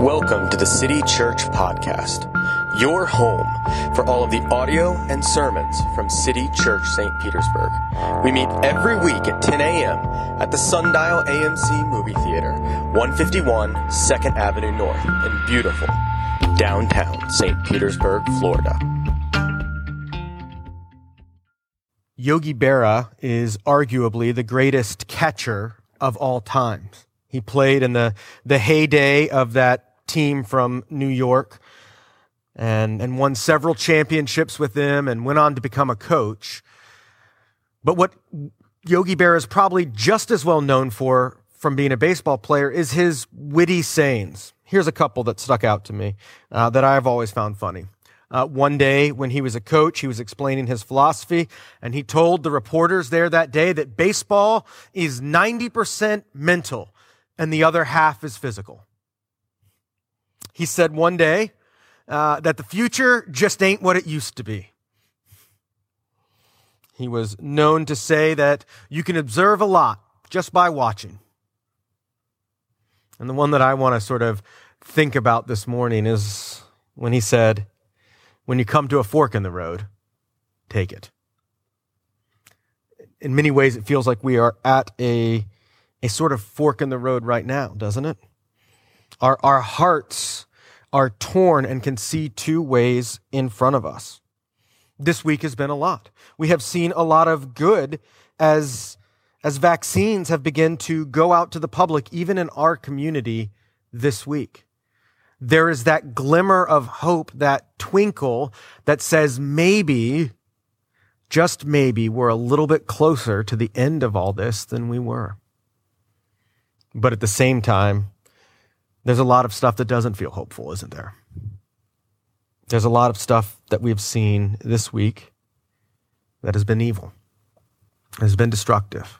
Welcome to the City Church Podcast, your home for all of the audio and sermons from City Church St. Petersburg. We meet every week at 10 a.m. at the Sundial AMC Movie Theater, 151 2nd Avenue North in beautiful downtown St. Petersburg, Florida. Yogi Berra is arguably the greatest catcher of all times. He played in the heyday of that team from New York and won several championships with them and went on to become a coach. But what Yogi Berra is probably just as well known for from being a baseball player is his witty sayings. Here's a couple that stuck out to me that I've always found funny. One day when he was a coach, he was explaining his philosophy, and he told the reporters there that day that baseball is 90% mental and the other half is physical. He said one day that the future just ain't what it used to be. He was known to say that you can observe a lot just by watching. And the one that I want to sort of think about this morning is when he said, "When you come to a fork in the road, take it." In many ways, it feels like we are at a sort of fork in the road right now, doesn't it? Our hearts are torn and can see two ways in front of us. This week has been a lot. We have seen a lot of good as vaccines have begun to go out to the public, even in our community this week. There is that glimmer of hope, that twinkle that says maybe, just maybe, we're a little bit closer to the end of all this than we were. But at the same time, there's a lot of stuff that doesn't feel hopeful, isn't there? There's a lot of stuff that we've seen this week that has been evil, has been destructive.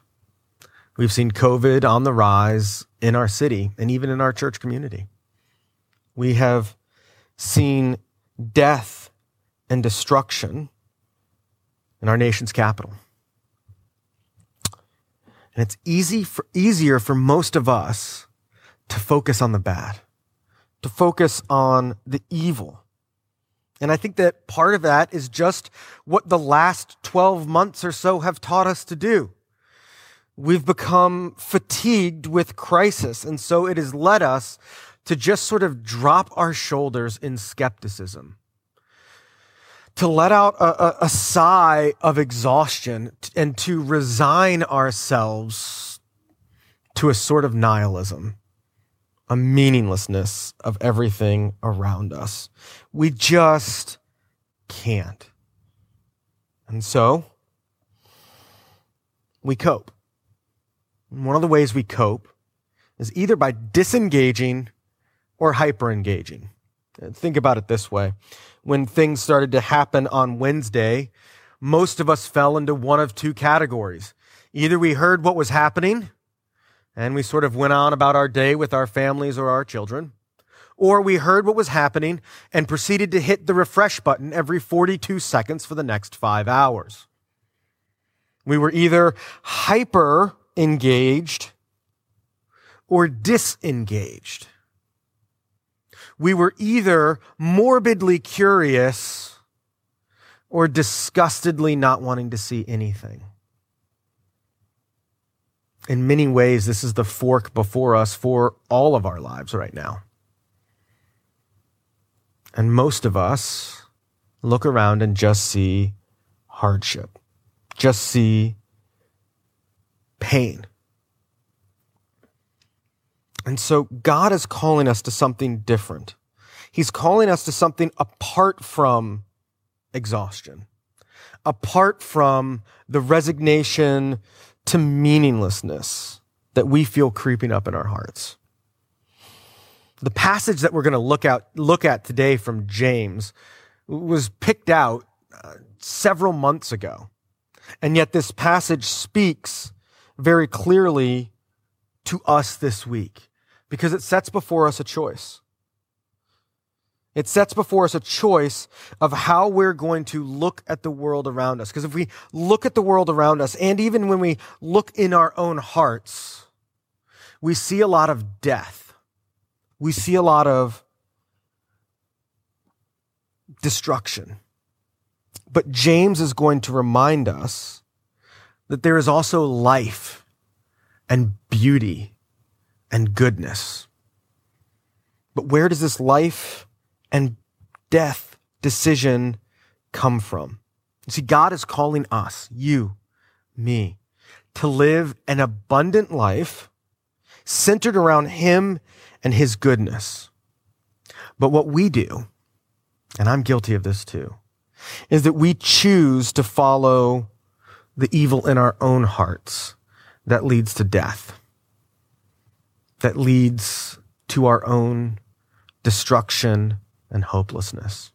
We've seen COVID on the rise in our city and even in our church community. We have seen death and destruction in our nation's capital. And it's easier for most of us to focus on the bad, to focus on the evil. And I think that part of that is just what the last 12 months or so have taught us to do. We've become fatigued with crisis, and so it has led us to just sort of drop our shoulders in skepticism, to let out a sigh of exhaustion and to resign ourselves to a sort of nihilism, a meaninglessness of everything around us. We just can't. And so we cope. And one of the ways we cope is either by disengaging or hyper-engaging. Think about it this way. When things started to happen on Wednesday, most of us fell into one of two categories. Either we heard what was happening and we sort of went on about our day with our families or our children, or we heard what was happening and proceeded to hit the refresh button every 42 seconds for the next 5 hours. We were either hyper-engaged or disengaged. We were either morbidly curious or disgustedly not wanting to see anything. In many ways, this is the fork before us for all of our lives right now. And most of us look around and just see hardship, just see pain. And so God is calling us to something different. He's calling us to something apart from exhaustion, apart from the resignation to meaninglessness that we feel creeping up in our hearts. The passage that we're going to look at today from James was picked out several months ago. And yet this passage speaks very clearly to us this week, because it sets before us a choice. It sets before us a choice of how we're going to look at the world around us. Because if we look at the world around us, and even when we look in our own hearts, we see a lot of death. we see a lot of destruction. But James is going to remind us that there is also life and beauty and goodness. But where does this life and death decision come from? You see, God is calling us, you, me, to live an abundant life centered around him and his goodness. But what we do, and I'm guilty of this too, is that we choose to follow the evil in our own hearts that leads to death, that leads to our own destruction and hopelessness.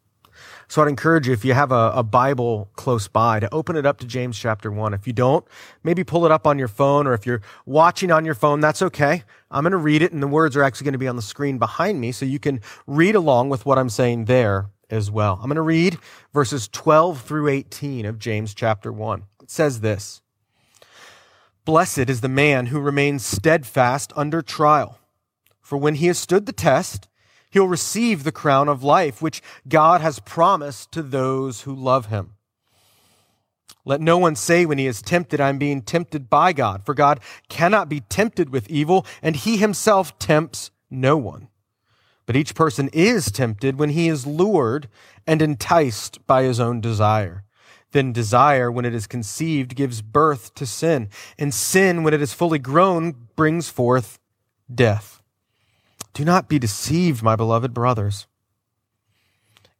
So I'd encourage you, if you have a Bible close by, to open it up to James chapter 1. If you don't, maybe pull it up on your phone, or if you're watching on your phone, that's okay. I'm going to read it, and the words are actually going to be on the screen behind me, so you can read along with what I'm saying there as well. I'm going to read verses 12 through 18 of James chapter 1. It says this: "Blessed is the man who remains steadfast under trial, for when he has stood the test, he'll receive the crown of life, which God has promised to those who love him. Let no one say when he is tempted, I'm being tempted by God, for God cannot be tempted with evil, and he himself tempts no one. But each person is tempted when he is lured and enticed by his own desire. Then desire, when it is conceived, gives birth to sin, and sin, when it is fully grown, brings forth death. Do not be deceived, my beloved brothers.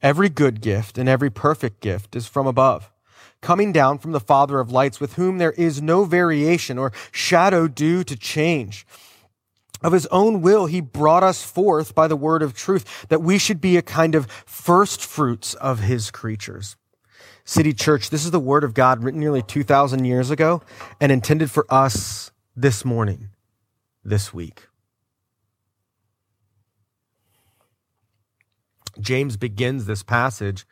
Every good gift and every perfect gift is from above, coming down from the Father of lights, with whom there is no variation or shadow due to change. Of his own will, he brought us forth by the word of truth, that we should be a kind of first fruits of his creatures." City Church, this is the word of God written nearly 2,000 years ago and intended for us this morning, this week. James begins this passage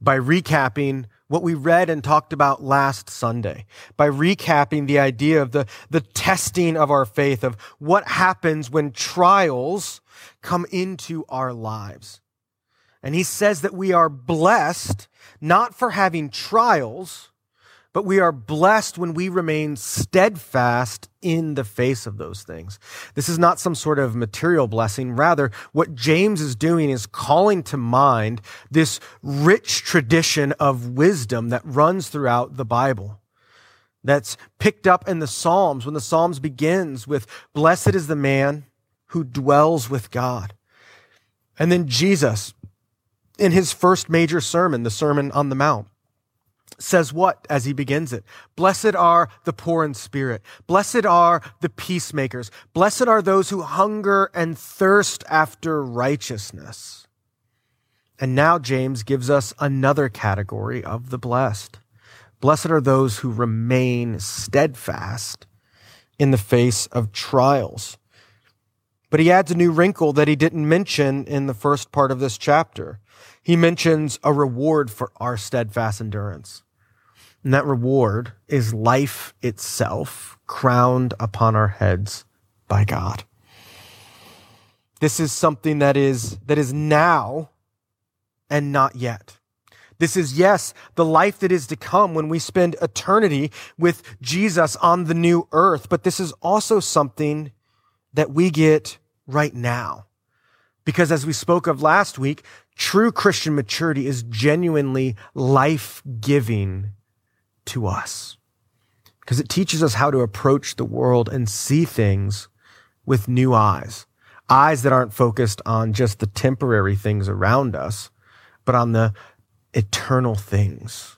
by recapping what we read and talked about last Sunday, by recapping the idea of the testing of our faith, of what happens when trials come into our lives. And he says that we are blessed not for having trials, but we are blessed when we remain steadfast in the face of those things. This is not some sort of material blessing. Rather, what James is doing is calling to mind this rich tradition of wisdom that runs throughout the Bible, that's picked up in the Psalms when the Psalms begins with, "Blessed is the man who dwells with God." And then Jesus, in his first major sermon, the Sermon on the Mount, says what as he begins it? "Blessed are the poor in spirit. Blessed are the peacemakers. Blessed are those who hunger and thirst after righteousness." And now James gives us another category of the blessed. "Blessed are those who remain steadfast in the face of trials." But he adds a new wrinkle that he didn't mention in the first part of this chapter. He mentions a reward for our steadfast endurance. And that reward is life itself, crowned upon our heads by God. This is something that is now and not yet. This is, yes, the life that is to come when we spend eternity with Jesus on the new earth, but this is also something that we get right now. Because as we spoke of last week, true Christian maturity is genuinely life-giving to us, because it teaches us how to approach the world and see things with new eyes, eyes that aren't focused on just the temporary things around us, but on the eternal things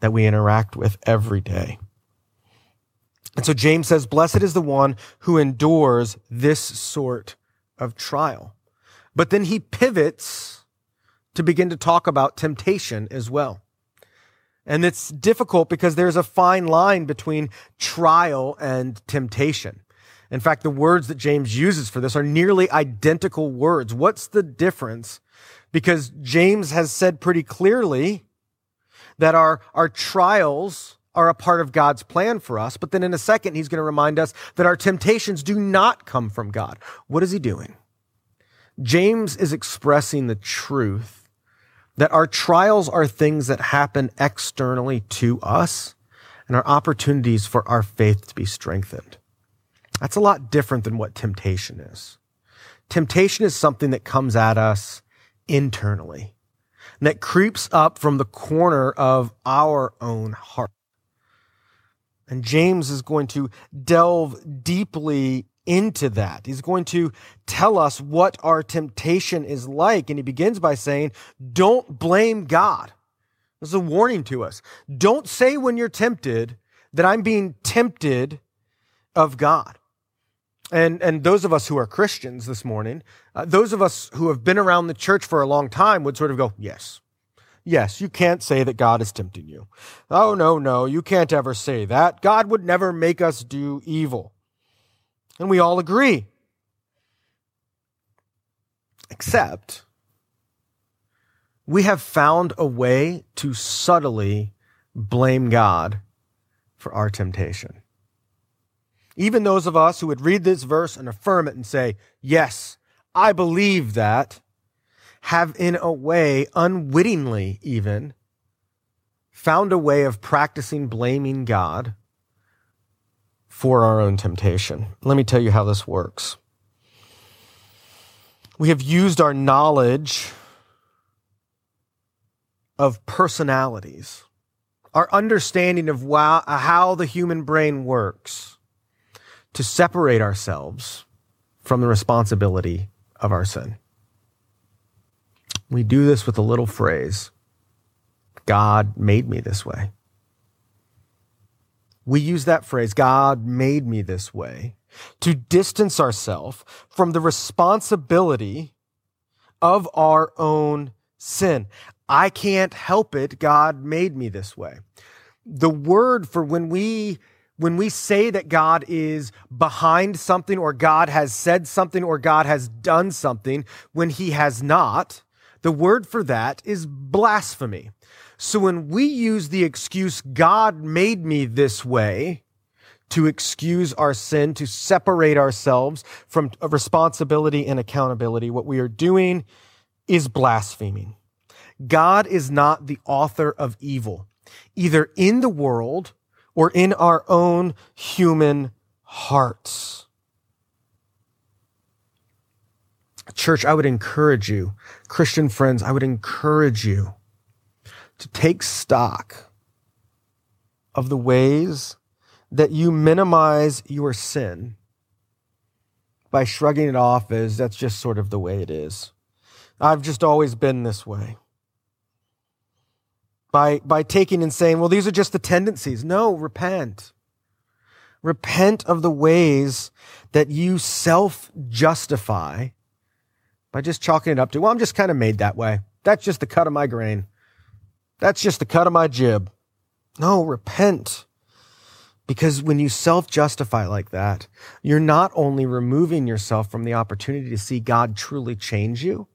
that we interact with every day. And so James says, "Blessed is the one who endures this sort of trial." But then he pivots to begin to talk about temptation as well. And it's difficult because there's a fine line between trial and temptation. In fact, the words that James uses for this are nearly identical words. What's the difference? Because James has said pretty clearly that our trials are a part of God's plan for us, but then in a second, he's going to remind us that our temptations do not come from God. What is he doing? James is expressing the truth that our trials are things that happen externally to us and are opportunities for our faith to be strengthened. That's a lot different than what temptation is. Temptation is something that comes at us internally and that creeps up from the corner of our own heart. And James is going to delve deeply into that. He's going to tell us what our temptation is like. And he begins by saying, don't blame God. This is a warning to us. Don't say when you're tempted that I'm being tempted of God. And those of us who are Christians this morning, those of us who have been around the church for a long time would sort of go, yes, you can't say that God is tempting you. Oh, no, you can't ever say that. God would never make us do evil. And we all agree. Except we have found a way to subtly blame God for our temptation. Even those of us who would read this verse and affirm it and say, yes, I believe that, have in a way, unwittingly even, found a way of practicing blaming God for our own temptation. Let me tell you how this works. We have used our knowledge of personalities, our understanding of how the human brain works, to separate ourselves from the responsibility of our sin. We do this with a little phrase, God made me this way. We use that phrase, God made me this way, to distance ourselves from the responsibility of our own sin. I can't help it. God made me this way. The word for when we say that God is behind something, or God has said something, or God has done something when he has not, the word for that is blasphemy. So when we use the excuse, God made me this way, to excuse our sin, to separate ourselves from responsibility and accountability, what we are doing is blaspheming. God is not the author of evil, either in the world or in our own human hearts. Church, I would encourage you, Christian friends, I would encourage you to take stock of the ways that you minimize your sin by shrugging it off as that's just sort of the way it is. I've just always been this way. By taking and saying, well, these are just the tendencies. No, repent. Repent of the ways that you self-justify by just chalking it up to, well, I'm just kind of made that way. That's just the cut of my grain. That's just the cut of my jib. No, repent. Because when you self-justify like that, you're not only removing yourself from the opportunity to see God truly change you,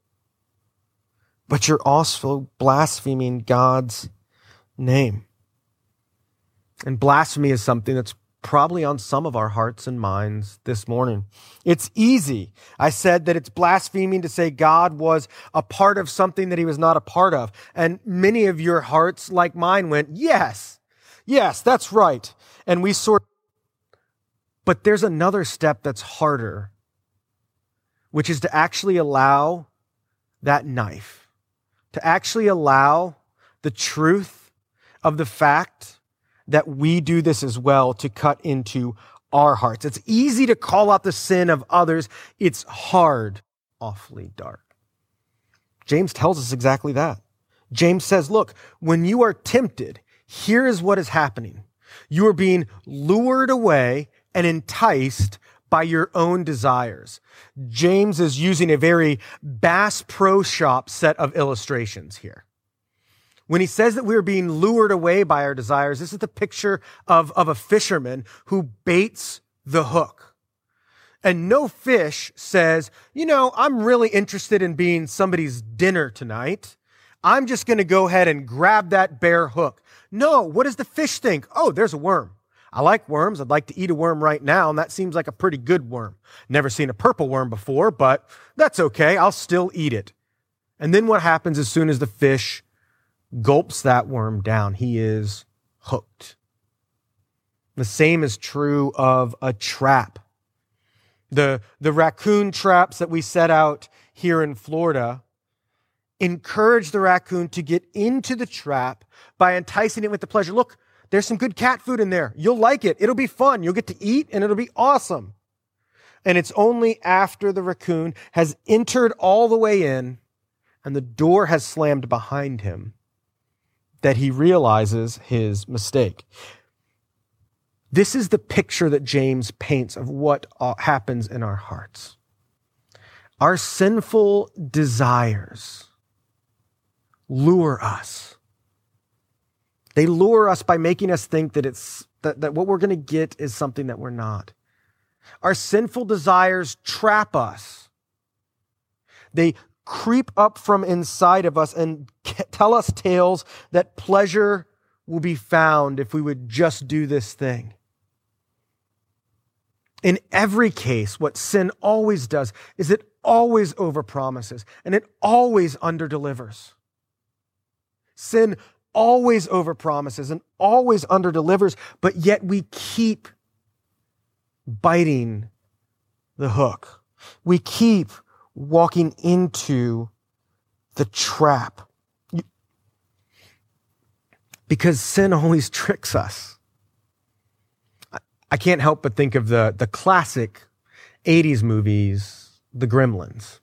but you're also blaspheming God's name. And blasphemy is something that's probably on some of our hearts and minds this morning. It's easy. I said that it's blaspheming to say God was a part of something that he was not a part of. And many of your hearts, like mine, went, yes, that's right. And we but there's another step that's harder, which is to actually allow that knife, to actually allow the truth of the fact that we do this as well to cut into our hearts. It's easy to call out the sin of others. It's hard, awfully dark. James tells us exactly that. James says, look, when you are tempted, here is what is happening. You are being lured away and enticed by your own desires. James is using a very Bass Pro Shop set of illustrations here. When he says that we're being lured away by our desires, this is the picture of a fisherman who baits the hook. And no fish says, I'm really interested in being somebody's dinner tonight. I'm just going to go ahead and grab that bare hook. No, what does the fish think? Oh, there's a worm. I like worms. I'd like to eat a worm right now, and that seems like a pretty good worm. Never seen a purple worm before, but that's okay. I'll still eat it. And then what happens as soon as the fish gulps that worm down? He is hooked. The same is true of a trap. The raccoon traps that we set out here in Florida encourage the raccoon to get into the trap by enticing it with the pleasure. Look, there's some good cat food in there. You'll like it. It'll be fun. You'll get to eat, and it'll be awesome. And it's only after the raccoon has entered all the way in and the door has slammed behind him that he realizes his mistake. This is the picture that James paints of what happens in our hearts. Our sinful desires lure us. They lure us by making us think that that what we're going to get is something that we're not. Our sinful desires trap us. They creep up from inside of us and tell us tales that pleasure will be found if we would just do this thing. In every case, what sin always does is it always overpromises and it always underdelivers. Sin always overpromises and always underdelivers, but yet we keep biting the hook. We keep walking into the trap because sin always tricks us. I can't help but think of the classic 80s movies, The Gremlins.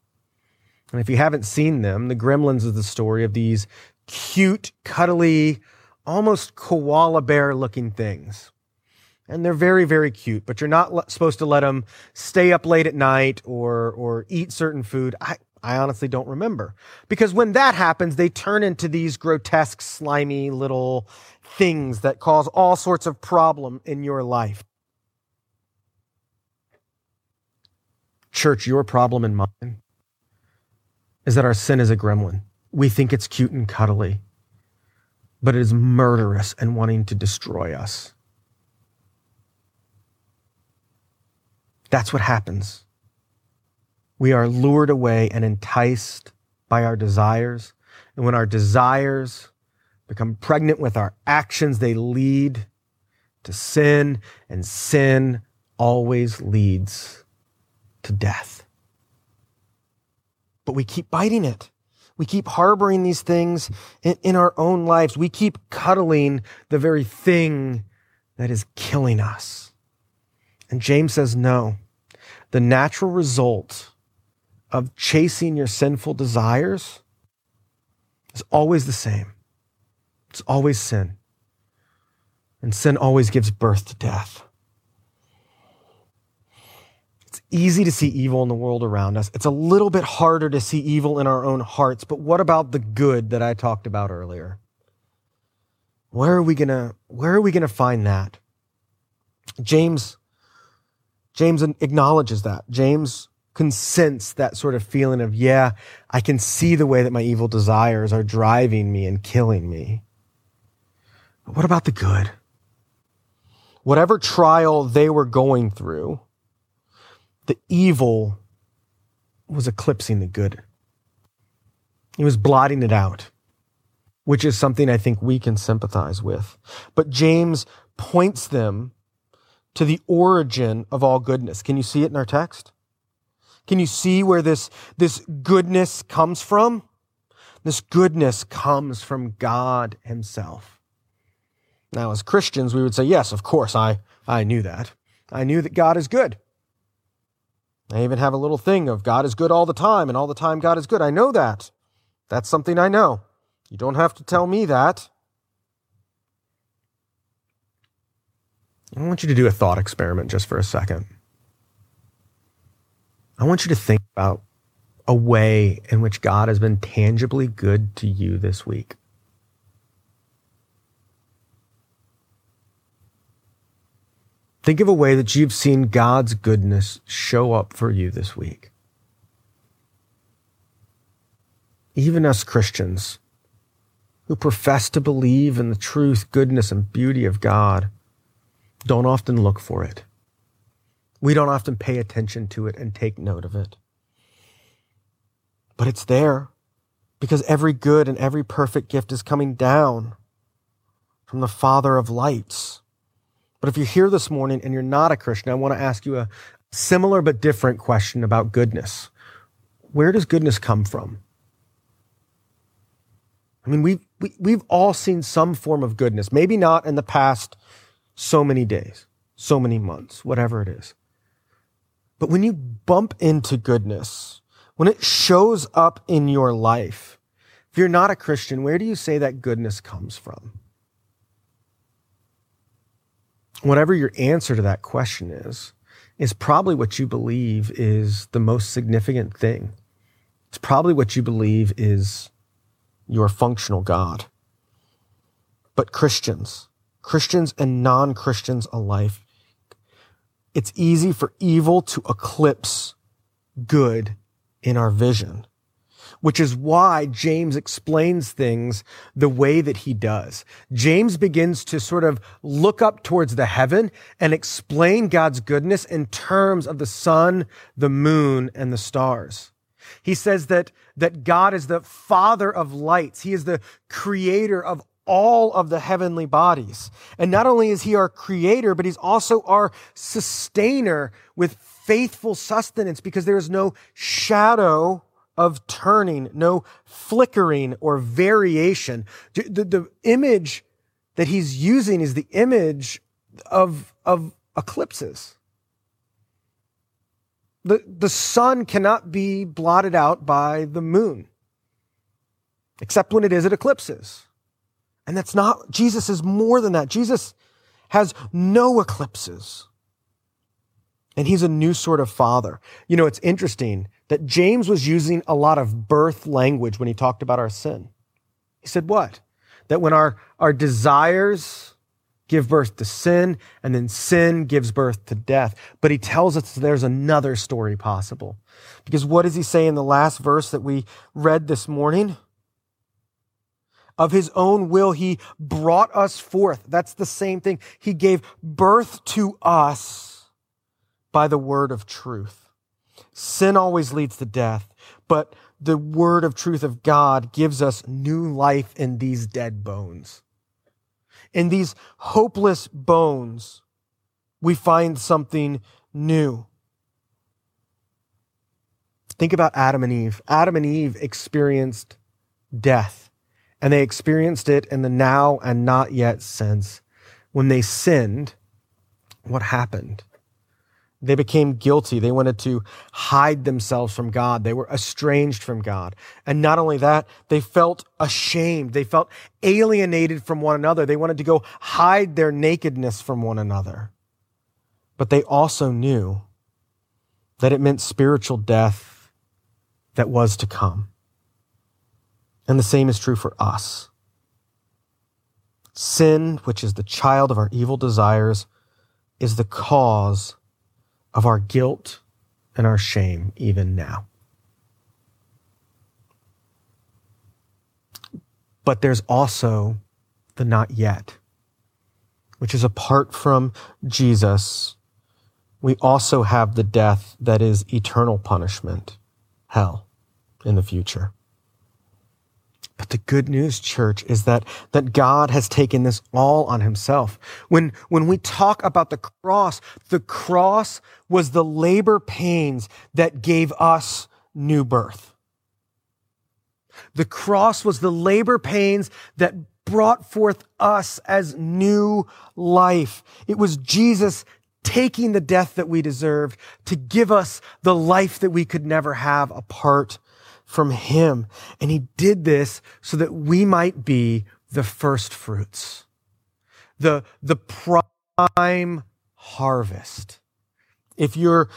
And if you haven't seen them, The Gremlins is the story of these cute, cuddly, almost koala bear looking things. And they're very, very cute, but you're not supposed to let them stay up late at night or eat certain food. I honestly don't remember. Because when that happens, they turn into these grotesque, slimy little things that cause all sorts of problem in your life. Church, your problem and mine is that our sin is a gremlin. We think it's cute and cuddly, but it is murderous and wanting to destroy us. That's what happens. We are lured away and enticed by our desires. And when our desires become pregnant with our actions, they lead to sin, and sin always leads to death. But we keep biting it. We keep harboring these things in our own lives. We keep cuddling the very thing that is killing us. And James says, no, the natural result of chasing your sinful desires is always the same. It's always sin. And sin always gives birth to death. It's easy to see evil in the world around us. It's a little bit harder to see evil in our own hearts. But what about the good that I talked about earlier? Where are we gonna find that? James acknowledges that. James consents that sort of feeling of, yeah, I can see the way that my evil desires are driving me and killing me. But what about the good? Whatever trial they were going through, the evil was eclipsing the good. It was blotting it out, which is something I think we can sympathize with. But James points them to the origin of all goodness. Can you see it in our text? Can you see where this goodness comes from? This goodness comes from God himself. Now, as Christians, we would say, yes, of course, I knew that. I knew that God is good. I even have a little thing of God is good all the time, and all the time God is good. I know that. That's something I know. You don't have to tell me that. I want you to do a thought experiment just for a second. I want you to think about a way in which God has been tangibly good to you this week. Think of a way that you've seen God's goodness show up for you this week. Even us Christians who profess to believe in the truth, goodness, and beauty of God don't often look for it. We don't often pay attention to it and take note of it. But it's there because every good and every perfect gift is coming down from the Father of lights. But if you're here this morning and you're not a Christian, I want to ask you a similar but different question about goodness. Where does goodness come from? I mean, we've all seen some form of goodness, maybe not in the past so many days, so many months, whatever it is. But when you bump into goodness, when it shows up in your life, if you're not a Christian, where do you say that goodness comes from? Whatever your answer to that question is probably what you believe is the most significant thing. It's probably what you believe is your functional God. But Christians and non-Christians alike, it's easy for evil to eclipse good in our vision, which is why James explains things the way that he does. James begins to sort of look up towards the heaven and explain God's goodness in terms of the sun, the moon, and the stars. He says that God is the Father of lights. He is the creator of all of the heavenly bodies. And not only is he our creator, but he's also our sustainer with faithful sustenance, because there is no shadow of turning, no flickering or variation. The image that he's using is the image of eclipses. The sun cannot be blotted out by the moon, except when it is at eclipses. And that's not, Jesus is more than that. Jesus has no eclipses. And he's a new sort of father. You know, it's interesting that James was using a lot of birth language when he talked about our sin. He said what? That when our desires give birth to sin, and then sin gives birth to death. But he tells us there's another story possible. Because what does he say in the last verse that we read this morning? Of his own will, he brought us forth. That's the same thing. He gave birth to us by the word of truth. Sin always leads to death, but the word of truth of God gives us new life in these dead bones. In these hopeless bones, we find something new. Think about Adam and Eve. Adam and Eve experienced death, and they experienced it in the now and not yet sense. When they sinned, what happened? They became guilty. They wanted to hide themselves from God. They were estranged from God. And not only that, they felt ashamed. They felt alienated from one another. They wanted to go hide their nakedness from one another. But they also knew that it meant spiritual death that was to come. And the same is true for us. Sin, which is the child of our evil desires, is the cause of our guilt and our shame even now. But there's also the not yet, which is apart from Jesus, we also have the death that is eternal punishment, hell, in the future. But the good news, church, is that God has taken this all on himself. When we talk about the cross was the labor pains that gave us new birth. The cross was the labor pains that brought forth us as new life. It was Jesus taking the death that we deserved to give us the life that we could never have apart from him. And he did this so that we might be the first fruits, the prime harvest. If you're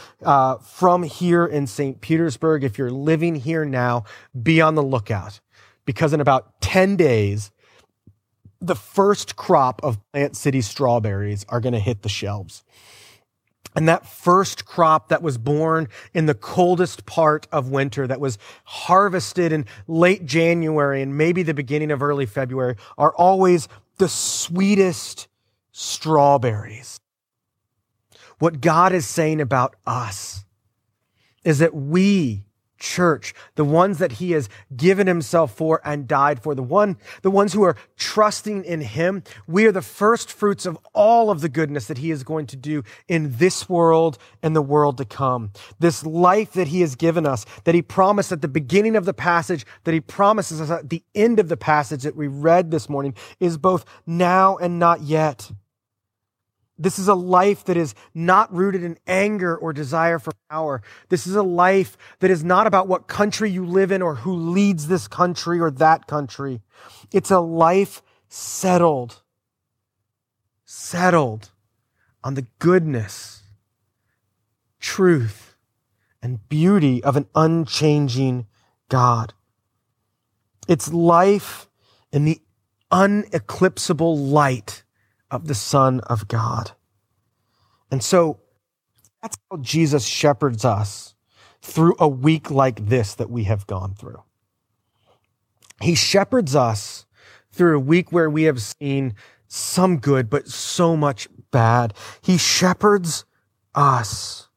from here in St. Petersburg, if you're living here now, be on the lookout, because in about 10 days, the first crop of Plant City strawberries are going to hit the shelves. And that first crop that was born in the coldest part of winter, that was harvested in late January and maybe the beginning of early February, are always the sweetest strawberries. What God is saying about us is that we, church, the ones that he has given himself for and died for, the ones who are trusting in him, we are the first fruits of all of the goodness that he is going to do in this world and the world to come. This life that he has given us, that he promised at the beginning of the passage, that he promises us at the end of the passage that we read this morning, is both now and not yet. This is a life that is not rooted in anger or desire for power. This is a life that is not about what country you live in or who leads this country or that country. It's a life settled on the goodness, truth, and beauty of an unchanging God. It's life in the uneclipsable light of the Son of God. And so that's how Jesus shepherds us through a week like this that we have gone through. He shepherds us through a week where we have seen some good, but so much bad. He shepherds us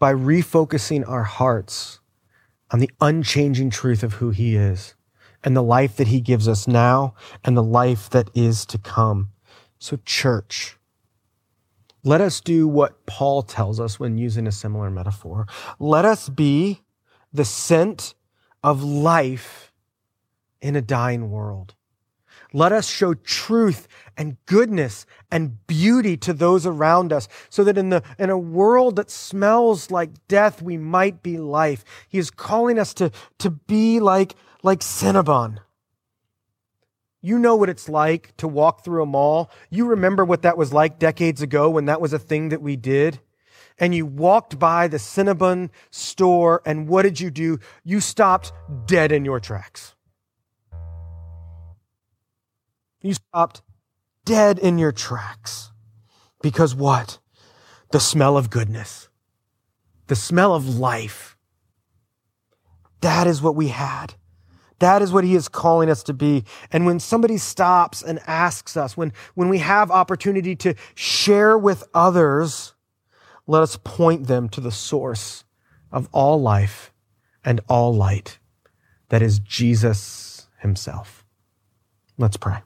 by refocusing our hearts on the unchanging truth of who he is and the life that he gives us now and the life that is to come. So church, let us do what Paul tells us when using a similar metaphor. Let us be the scent of life in a dying world. Let us show truth and goodness and beauty to those around us so that in a world that smells like death, we might be life. He is calling us to be like Cinnabon. You know what it's like to walk through a mall. You remember what that was like decades ago when that was a thing that we did. And you walked by the Cinnabon store, and what did you do? You stopped dead in your tracks. You stopped dead in your tracks. Because what? The smell of goodness. The smell of life. That is what we had. That is what he is calling us to be. And when somebody stops and asks us, when we have opportunity to share with others, let us point them to the source of all life and all light. That is Jesus himself. Let's pray.